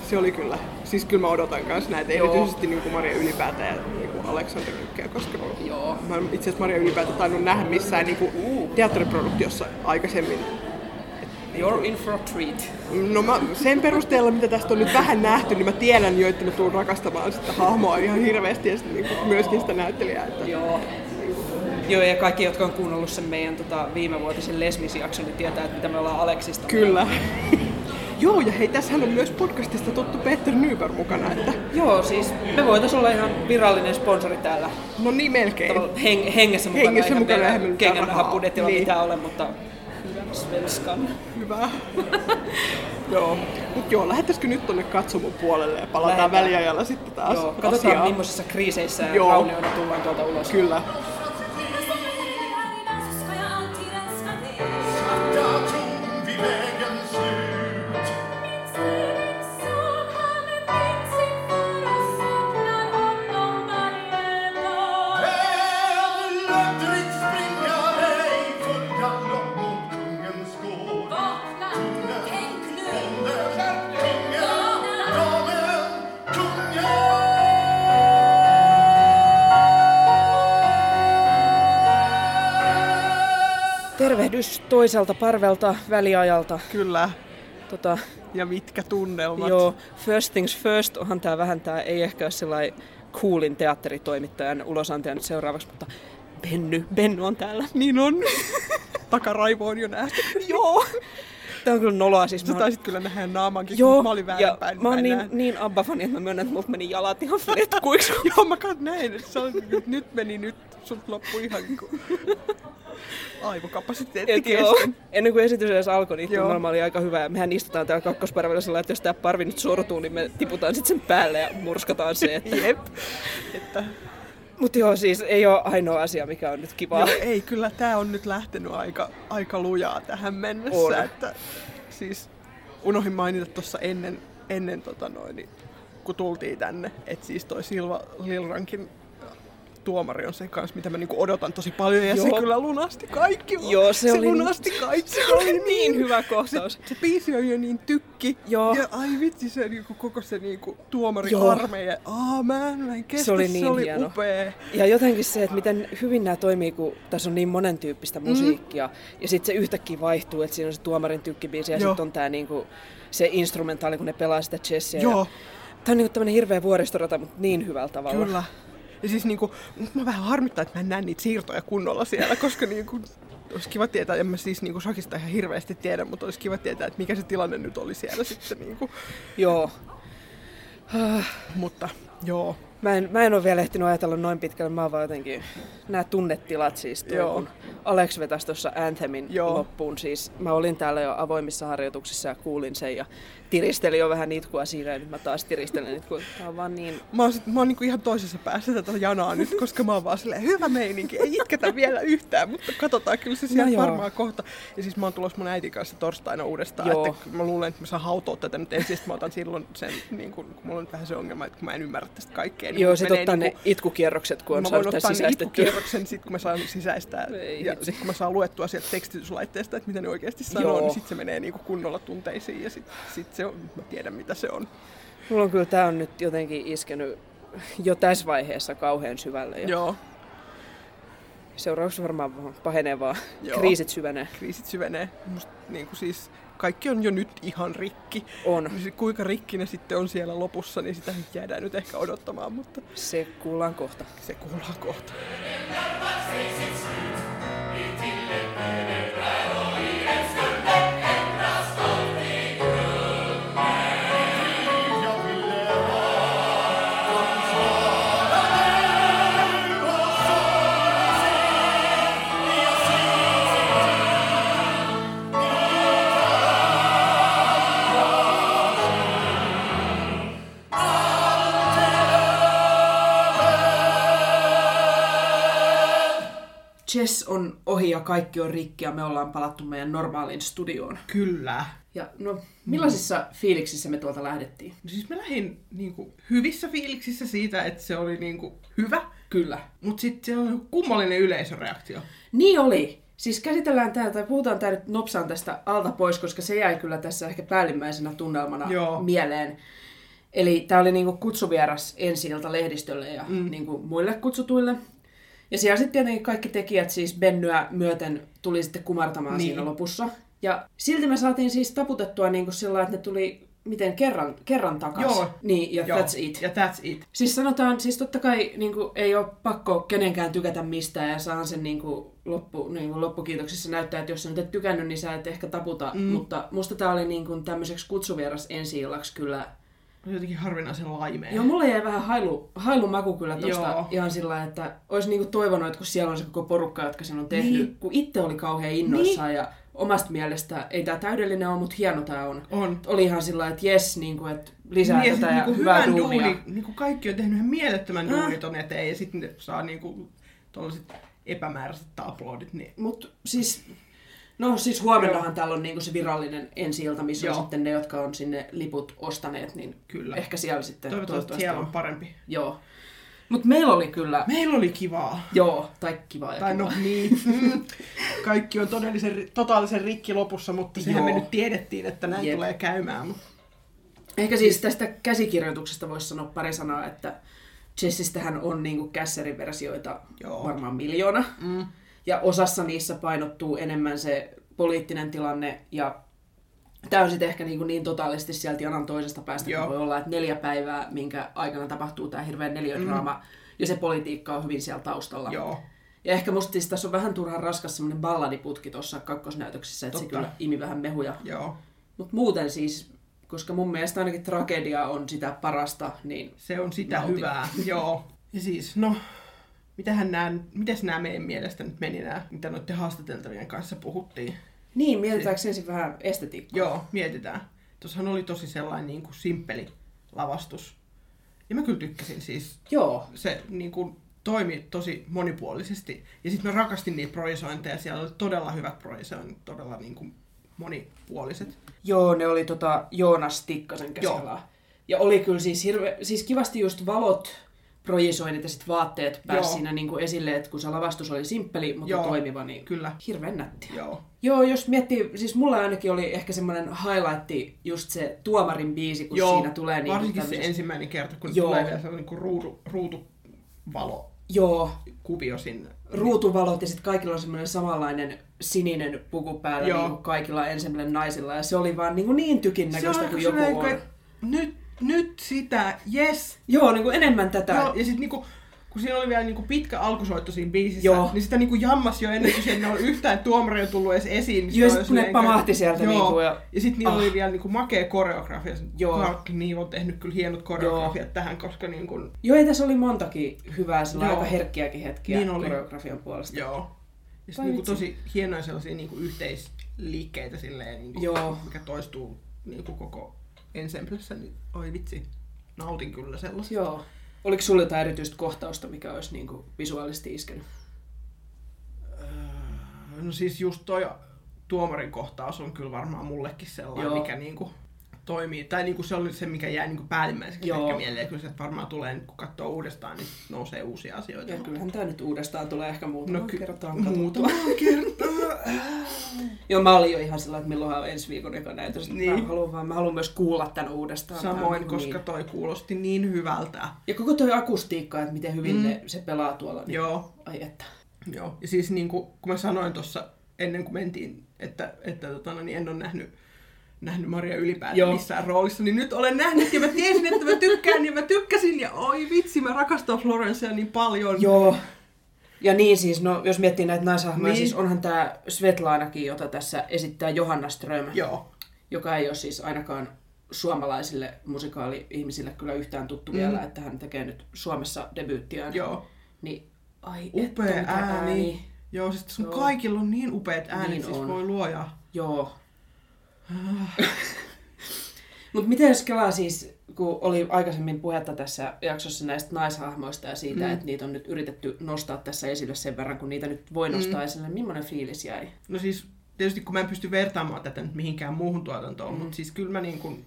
se oli kyllä. Siis kyllä mä odotan myös näitä, joo, erityisesti niin kuin Maria Ylipäätä ja niin kuin Aleksandr Lykkeä, koska joo, mä en itse asiassa Maria Ylipäätä tainnut nähdä missään niin kuin teatteriproduktiossa aikaisemmin. You're in for a treat. No mä, sen perusteella, mitä tästä on nyt vähän nähty, niin mä tiedän jo, että mä tuun rakastamaan sitä hahmoa ihan hirveästi ja sitä, niin kuin, myöskin sitä näyttelijää. Että... Joo. Joo, ja kaikki, jotka on kuunnellut sen meidän tota, viimevuotisen Les Mis-jakson, niin tietää, että mitä me ollaan Aleksista. Kyllä. Joo, ja hei, tässähän on myös podcastista tuttu Peter Nyberg mukana, että... Joo, siis me voitais olla ihan virallinen sponsori täällä. No niin, melkein. Heng- hengessä mukana, hengessä eihän mukana meillä kengännahapudetilla niin mitään ole, mutta... Svenskan. Hyvä. Joo. Mut joo, lähettäisikö nyt tonne katsomon puolelle ja palataan lähetään väliajalla sitten taas. Joo, katsotaan asiaa, millaisissa kriiseissä ja raunioina tullaan tuolta ulos. Kyllä. Tervehdys toiselta parvelta väliajalta. Kyllä. Tota, ja mitkä tunnelmat. Joo, first things first, onhan tää vähän tää, ei ehkä ole sellainen coolin teatteritoimittajan ulosantia nyt seuraavaksi, mutta Benny, Benny on täällä. Niin on. Takaraivo on jo nähty. Joo. Tää on kyllä noloa siis. Sä taisit kyllä nähdä naamankin, kun mä olin väärinpäin. Joo, mä oon niin, niin ABBA-fani, että mä myönnän, että multa meni jalat ihan fletkuiksi. Joo, mä kat näin, että nyt meni nyt, sut loppui ihan kuin... Aivokapasiteetti kesken. Ennen kuin esitys edes alkoi, niin tunnelma oli aika hyvä. Mehän istutaan täällä kakkosparvella sellainen, että jos tää parvi nyt sortuu, niin me tiputaan sit sen päälle ja murskataan se. Että... Jep. Että... Mutta joo, siis ei ole ainoa asia, mikä on nyt kivaa. Joo, ei, kyllä tää on nyt lähtenyt aika, aika lujaa tähän mennessä. Että, siis unohin mainita tuossa ennen, ennen tota noin, kun tultiin tänne, että siis toi Silva Lillrankin tuomari on se kanssa, mitä mä niinku odotan tosi paljon, ja joo, se kyllä lunasti kaikki. Joo, se, se oli lunasti kaikki. Se oli niin, niin hyvä kohtaus. Se, se biisi on jo niin tykki. Joo. Ja ai vitsi, se niinku, koko se niinku, tuomari armeija. Aa, mä en, mä en kestä. Se oli niin se oli hieno. Upea. Ja jotenkin se, että miten hyvin nämä toimii, kun tässä on niin monen tyyppistä musiikkia. Mm. Ja sitten se yhtäkkiä vaihtuu, että siinä on se tuomarin tykkibiisi, ja sitten on tää, niinku, se instrumentaali, kun ne pelaa sitä chessia. Joo. Ja... Tää on niinku tämmönen hirveä vuoristorata, mutta niin hyvällä tavalla. Kyllä. Ja siis niinku, mä vähän harmittaa, että mä en näe niitä siirtoja kunnolla siellä, koska niinku, olisi kiva tietää, en mä siis niinku shakista ihan hirveästi tiedä, mutta olisi kiva tietää, että mikä se tilanne nyt oli siellä sitten niinku. Joo. Mutta, joo. Mä en, mä en ole vielä ehtinyt ajatella noin pitkälle, mä oon vaan jotenkin, nää tunnetilat siis, tuo, kun Alex vetäisi tuossa Anthemin Joo. loppuun. Siis mä olin täällä jo avoimissa harjoituksissa ja kuulin sen ja tiristelin jo vähän itkua siinä ja nyt mä taas tiristelen itkua. Tää on vaan niin... Mä oon, sit, mä oon niinku ihan toisessa päässä tätä janaa nyt, koska mä oon vaan silleen hyvä meininki, ei itketä vielä yhtään, mutta katsotaan kyllä se siellä no varmaan kohta. Ja siis mä oon tulossa mun äitin kanssa torstaina uudestaan, joo. että mä luulen, että mä saan hautoa tätä nyt ensin, mä otan silloin sen, niin kun, kun mulla on vähän se ongelma, että kun mä en ymmärrä tästä kaikkea. Niin joo, sit ottaa niin kun... ne itkukierrokset, kun on saanut tämän sisäistettyä. Mä voin ottaa ne itkukierroksen sit, kun mä saan sisäistää. Ja sitten kun mä saan luettua sieltä tekstityslaitteesta, että mitä ne oikeasti sanoo, niin sitten se menee niinku kunnolla tunteisiin ja sitten sit se on, mä tiedän mitä se on. Mulla on kyllä, tää on nyt jotenkin iskenyt jo tässä vaiheessa kauhean syvälle. Joo. Seuraavaksi varmaan pahenee vaan. Joo. Kriisit syvenee. Kriisit syvenee. Musta niinku siis... Kaikki on jo nyt ihan rikki. On. Kuinka rikki ne sitten on siellä lopussa, niin sitä jäädään nyt ehkä odottamaan, mutta... Se kuullaan kohta. Se kuullaan kohta. Chess on ohi ja kaikki on rikki ja me ollaan palattu meidän normaaliin studioon. Kyllä. Ja no, millaisissa mm. fiiliksissä me tuolta lähdettiin? No siis mä lähdin niinku hyvissä fiiliksissä siitä, että se oli niinku hyvä. Kyllä. Mut sit se on kummallinen yleisöreaktio. Niin oli. Siis käsitellään tää, tai puhutaan tää nyt nopsaan tästä alta pois, koska se jäi kyllä tässä ehkä päällimmäisenä tunnelmana Joo. mieleen. Eli tää oli niinku kutsuvieras ensi-ilta lehdistölle ja mm. niinku muille kutsutuille. Ja siellä sitten tietenkin kaikki tekijät, siis Bennyä myöten, tuli sitten kumartamaan niin. siinä lopussa. Ja silti me saatiin siis taputettua niin kuin sillä, että ne tuli miten kerran, kerran takas. Joo. Niin, ja Joo. that's it. Ja that's it. Siis sanotaan, siis totta kai niin kuin, ei ole pakko kenenkään tykätä mistään ja saan sen niin kuin, loppu, niin kuin, loppukiitoksessa näyttää, että jos sä nyt et tykännyt, niin sä et ehkä taputa. Mm. Mutta musta tää oli niin kuin, tämmöiseksi kutsuvieras ensi-illaksi kyllä. Jotenkin harvinaisen laimeen. Joo, mulla jäi vähän hailu, hailumaku kyllä tosta Joo. ihan sillä, että olisi niinku toivonut, että kun siellä on se koko porukka, jotka sen on tehnyt, niin. kun itse oli kauhean innoissaan niin. ja omasta mielestä ei tää täydellinen ole, mutta hieno tää on. on. Oli ihan sillä, että jes, niinku, että lisää niin, tätä ja, ja niinku hyvää duunia. Duuni, niinku kaikki on tehnyt ihan mielettömän äh. duuni ton eteen ja sitten ne saa niinku tollaset epämääräiset aplodit. Niin. Mut siis... No siis huomennahan Joo. täällä on niinku se virallinen ensi-ilta, missä Joo. on sitten ne, jotka on sinne liput ostaneet, niin kyllä. ehkä siellä sitten... Toivottavasti, toivottavasti siellä on parempi. Joo. Mut meillä oli kyllä... Meillä oli kivaa. Joo, tai kivaa ja tai kivaa. No niin. Kaikki on todellisen, totaalisen rikki lopussa, mutta sehän Joo. me nyt tiedettiin, että näin Jep. tulee käymään. Ehkä siis tästä käsikirjoituksesta voisi sanoa pari sanaa, että Chessistähän on niinku kässärin versioita Joo. varmaan miljoona. Mm. Ja osassa niissä painottuu enemmän se poliittinen tilanne ja tämä on sitten ehkä niin, niin totaalisesti sieltä janan toisesta päästä, kun voi olla, että neljä päivää, minkä aikana tapahtuu tämä hirveä neliödraama mm. ja se politiikka on hyvin siellä taustalla. Joo. Ja ehkä musta siis tässä on vähän turhan raskas semmoinen balladiputki tuossa kakkosnäytöksessä, että Totta. se kyllä imi vähän mehuja. Mutta muuten siis, koska mun mielestä ainakin tragedia on sitä parasta, niin... Se on sitä nautin. Hyvää, joo. Ja siis, no... Mitähän nämä, mites nämä meidän mielestä nyt meni nämä, mitä noiden haastateltavien kanssa puhuttiin? Niin, mietitäänkö ensin vähän estetiikkaa? Joo, mietitään. Tuossahan oli tosi sellainen niin kuin simppeli lavastus. Ja mä kyllä tykkäsin siis. Joo. Se niin kuin, toimi tosi monipuolisesti. Ja sitten mä rakastin niitä projisointeja. Siellä oli todella hyvät projisoinnit, todella niin kuin, monipuoliset. Joo, ne oli tota Joonas Tikkasen käsikirjoittamaa. Ja oli kyllä siis, hirve... siis kivasti just valot... projisoinnit ja sitten vaatteet pääsi siinä niinku esille, että kun se lavastus oli simppeli, mutta Joo. toimiva, niin kyllä. hirveän nätti. Joo. Joo, jos miettii, siis mulla ainakin oli ehkä semmoinen highlightti just se tuomarin biisi, kun Joo. siinä tulee... Joo, varsinkin niinku se ensimmäinen kerta, kun Joo. tulee vielä sellainen niinku ruutuvalo Joo. kuvio sinne. Ruutuvalot ja sitten kaikilla on semmoinen samanlainen sininen puku päällä niinku kaikilla ensimmäinen naisilla ja se oli vaan niinku niin tykin näköistä kuin joku on. Kai... Nyt Nyt sitä, yes! Joo, niin kuin enemmän tätä. Joo, ja sitten niin kuin, kun siinä oli vielä niin kuin pitkä alkusoitto siinä biisissä, Joo. niin sitä niin kuin jammas jo ennen kuin siellä ei ole yhtään tuomaria tullut edes esiin. Niin joo, kun ne pamahti sieltä. Joo, niin kuin, ja... ja sitten niillä ah. oli vielä niin kuin makea koreografia. Kaara Kniv on tehnyt kyllä hienot koreografiat Joo. tähän, koska... Niin kuin... Joo, ja tässä oli montakin hyvää, sillä aika herkkiäkin hetkiä niin koreografian puolesta. Joo. Ja sitten niinku tosi hienoja sellaisia niinku yhteisliikkeitä silleen, niinku, mikä toistuu niinku koko ensemblessä, niin oi vitsi, nautin kyllä sellaista. Joo. Oliko sulla jotain erityistä kohtausta, mikä olisi niinku visuaalisesti iskenyt? No siis just toi tuomarin kohtaus on kyllä varmaan mullekin sellainen, Joo. mikä niinku toimii. Tai niinku se oli se, mikä jäi niinku päällimmäiseksi ehkä mieleen. Kyllä se varmaan tulee, kun katsoo uudestaan, niin nousee uusia asioita. Ja kyllähän tämä nyt uudestaan tulee ehkä muutaman no, ky- kertaan muutaman kertaa. Joo, mä olin jo ihan sellainen, että milloinhan on ensi viikon eka näytös. Niin. Mä, haluan vaan, mä haluan myös kuulla tämän uudestaan. Samoin, tämän, koska niin. toi kuulosti niin hyvältä. Ja koko toi akustiikka, että miten hyvin mm. ne, se pelaa tuolla. Niin... Joo. Ai että. Joo. Ja siis niin kuin, kun mä sanoin tuossa ennen kuin mentiin, että, että totana, niin en ole nähnyt, nähnyt Maria Ylipäätä Joo. missään roolissa, niin nyt olen nähnyt ja mä tiesin, että mä tykkään ja mä tykkäsin ja oi vitsi, mä rakastan Florencea niin paljon. Joo. Ja niin siis, no jos miettii näitä naishahmoja, niin. siis onhan tämä Svetlanakin, jota tässä esittää Johanna Ström, Joo. joka ei ole siis ainakaan suomalaisille musikaali-ihmisille kyllä yhtään tuttu mm. vielä, että hän tekee nyt Suomessa debyyttiään. Joo. Niin, ai upea että, ääni. ääni. Joo, siis sun Joo. kaikilla on niin upeat äänet, niin siis on. Voi luoja. Joo. Mutta miten jos kelaa siis, kun oli aikaisemmin puhetta tässä jaksossa näistä naishahmoista ja siitä, mm. että niitä on nyt yritetty nostaa tässä esille sen verran, kun niitä nyt voi nostaa mm. esille, millainen fiilis jäi? No siis tietysti kun mä en pysty vertaamaan tätä nyt mihinkään muuhun tuotantoon, mm. mutta siis kyllä mä niin kun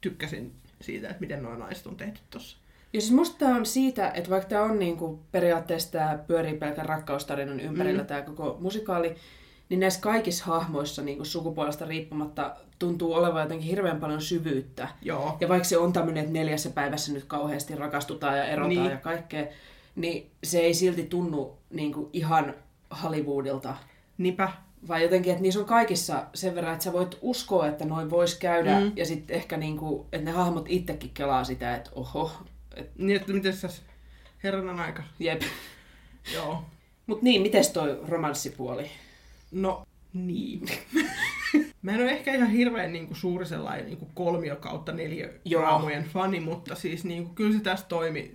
tykkäsin siitä, että miten nuo naiset on tehty tuossa. Ja siis musta tää on siitä, että vaikka tää on niinku periaatteessa tää pyörii pelkän rakkaustarinan ympärillä mm. tää koko musikaali, niin näissä kaikissa hahmoissa niinku sukupuolesta riippumatta tuntuu olevan jotenkin hirveän paljon syvyyttä. Joo. Ja vaikka se on tämmöinen, että neljässä päivässä nyt kauheasti rakastutaan ja erotaan niin. ja kaikkea, niin se ei silti tunnu niinku ihan Hollywoodilta. Niinpä. Vai jotenkin, että niissä on kaikissa sen verran, että sä voit uskoa, että noin voisi käydä mm. ja sitten ehkä niinku, että ne hahmot itsekin kelaa sitä, että oho. Et... Niin, että miten sä herranan aika. Jep. Joo. Mut niin, mites toi romanssipuoli? No, niin. Mä en ole ehkä ihan hirveän niinku suuri sellainen niinku kolmio kautta neljä raamojen fani, mutta siis niinku, kyllä se tässä toimi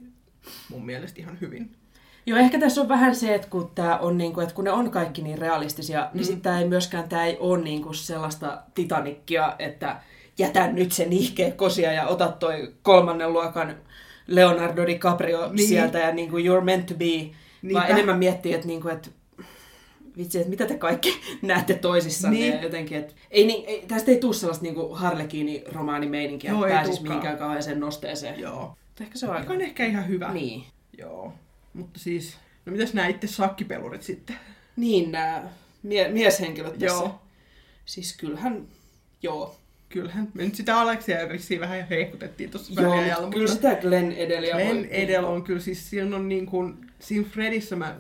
mun mielestä ihan hyvin. Joo, ehkä tässä on vähän se, että kun, tää on, niinku, että kun ne on kaikki niin realistisia, mm. niin sit tää ei myöskään tää ei ole niinku sellaista Titanikkia, että jätä nyt se nihkeä kosia ja ota toi kolmannen luokan Leonardo DiCaprio niin. sieltä ja niinku you're meant to be. Niinpä. Vaan enemmän miettii, että niinku, et, vitsi, että mitä te kaikki näette toisissanne niin. ja jotenkin, että ei, ei, tästä ei tule sellaista niinku Harlekiini-romaanimeininkiä, että pääsisi mihinkään kauheeseen nosteeseen. Joo. Ehkä se on aika... on ehkä ihan hyvä. Niin. Joo. Mutta siis, no mitäs nämä itse sakkipelurit sitten? Niin, nämä mie- mieshenkilöt tässä. Joo. Siis kyllähän, joo. Kyllähän. Me nyt sitä Aleksia ja Rissiä vähän heikutettiin tuossa vähän ajalla. Joo, kyllä sitä Glenn Edellia. Glenn Edell on kyllä, siis siinä on niin kuin, siinä Fredissä mä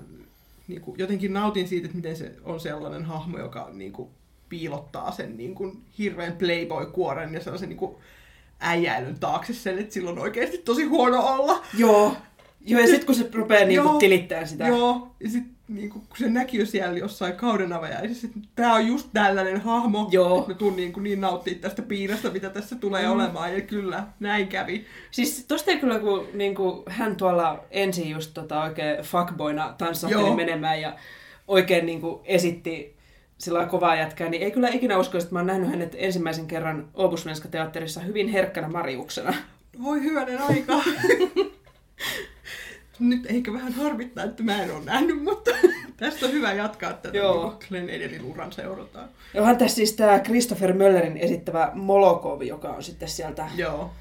niin kuin, jotenkin nautin siitä, että miten se on sellainen hahmo, joka niin kuin, piilottaa sen niin kuin, hirveän playboy-kuoren ja sellaisen niin kuin, äijäilyn taakse sen, että sillä on oikeasti tosi huono olla. Joo. Joo, ja sitten kun se rupeaa niin kuin, tilittämään sitä. Joo, ja sitten niin kun se näki jo siellä jossain kauden avajaisissa, että tämä on just tällainen hahmo, Joo. että mä tuun niin, niin nauttia tästä piirasta, mitä tässä tulee mm. olemaan, ja kyllä, näin kävi. Siis tosta ei kyllä, kun niin kun hän tuolla ensin just tota, oikein fuckboyna tanssahteli menemään ja oikein niin kun esitti sillä kovaa jätkää, niin ei kyllä ikinä uskoisi, että mä oon nähnyt hänet ensimmäisen kerran Åbos Svenska Teatterissa hyvin herkkänä Mariuksena. Voi hyvänen aika! Nyt ehkä vähän harmittaa, että mä en ole nähnyt, mutta tästä on hyvä jatkaa tätä Glenn Edellin uran seurataan. Onhan tässä siis tämä Christopher Möllerin esittävä Molokov, joka on sitten sieltä Joo.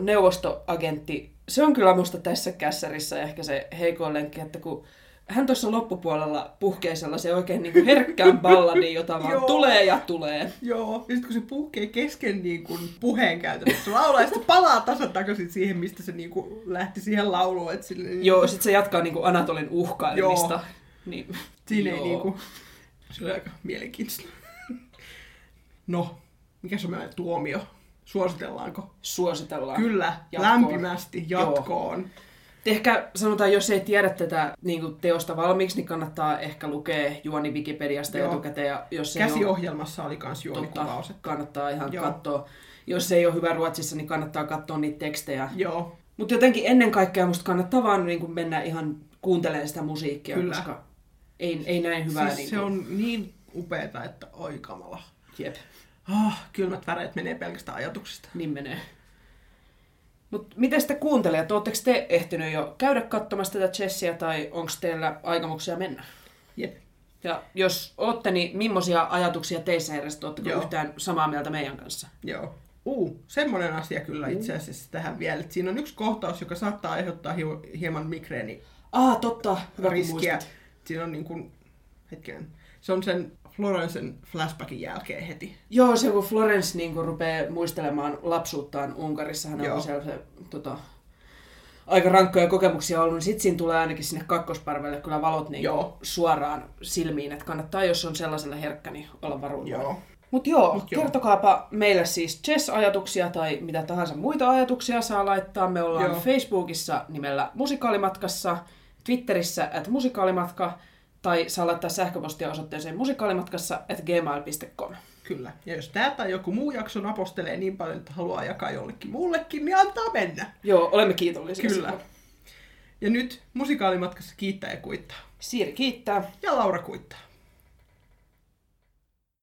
neuvostoagentti. Se on kyllä musta tässä kässärissä ehkä se heikoin lenkki, että kun hän tuossa loppupuolella puhkee sellaisen oikein niin kuin herkkään balladin, jota vaan tulee ja tulee. Joo, ja sitten kun se puhkee kesken niin kuin puheen käytännössä laulaa, ja sitten palaa tasan takaisin siihen, mistä se niin kuin lähti siihen lauluun. Että sille, niin... Joo, sitten se jatkaa niin kuin Anatolin uhkailemista. Niin, siinä ei niin kuin... Se oli aika mielenkiintoista. No, mikä se on meidän tuomio? Suositellaanko? Suositellaan. Kyllä, jatkoon. Lämpimästi jatkoon. Joo. Ehkä sanotaan, jos ei tiedä tätä niin kuin teosta valmiiksi, niin kannattaa ehkä lukea juoni Wikipediasta Joo. etukäteen. Ja jos käsiohjelmassa ole, oli myös juonikuvaus. Kannattaa ihan Joo. katsoa. Jos ei ole hyvä Ruotsissa, niin kannattaa katsoa niitä tekstejä. Mutta jotenkin ennen kaikkea musta kannattaa vaan niin kuin mennä ihan kuuntelemaan sitä musiikkia, Kyllä. koska ei, ei näin hyvää. Siis niin kuin... se on niin upeeta, että oi kamala. Jep. Oh, kylmät väreet menee pelkästään ajatuksista. Niin menee. Mut miten sitä kuuntelijat? Oletteko te ehtinyt jo käydä katsomassa tätä Chessia tai onko teillä aikomuksia mennä? Jep. Ja jos ootte, niin millaisia ajatuksia teissä herästä? Ootteko Joo. yhtään samaa mieltä meidän kanssa? Joo. Uu, semmoinen asia kyllä itse asiassa tähän vielä. Et siinä on yksi kohtaus, joka saattaa aiheuttaa hieman migreeni. Aa, totta. Hyvä, riskiä. Siinä on niin kuin, hetken, se on sen Florencen flashbackin jälkeen heti. Joo, se kun Florence niin kun rupeaa muistelemaan lapsuuttaan Unkarissa, hän on siellä se, tota, aika rankkoja kokemuksia ollut, niin sitten siinä tulee ainakin sinne kakkosparvelle kyllä valot niin suoraan silmiin, että kannattaa, jos on sellaisella herkkä, niin olla varuillaan. Mutta joo, Mut joo, kertokaapa meille siis Chess-ajatuksia tai mitä tahansa muita ajatuksia saa laittaa. Me ollaan joo. Facebookissa nimellä Musikaalimatkassa, Twitterissä at musikaalimatka, tai saa laittaa sähköpostia osoitteeseen musikaalimatkassa at gmail piste com. Kyllä. Ja jos tää tai joku muu jakso napostelee niin paljon, että haluaa jakaa jollekin muullekin, niin antaa mennä. Joo, olemme kiitollisia. Kyllä. Siitä. Ja nyt Musikaalimatkassa kiittää ja kuittaa. Siiri kiittää. Ja Laura kuittaa.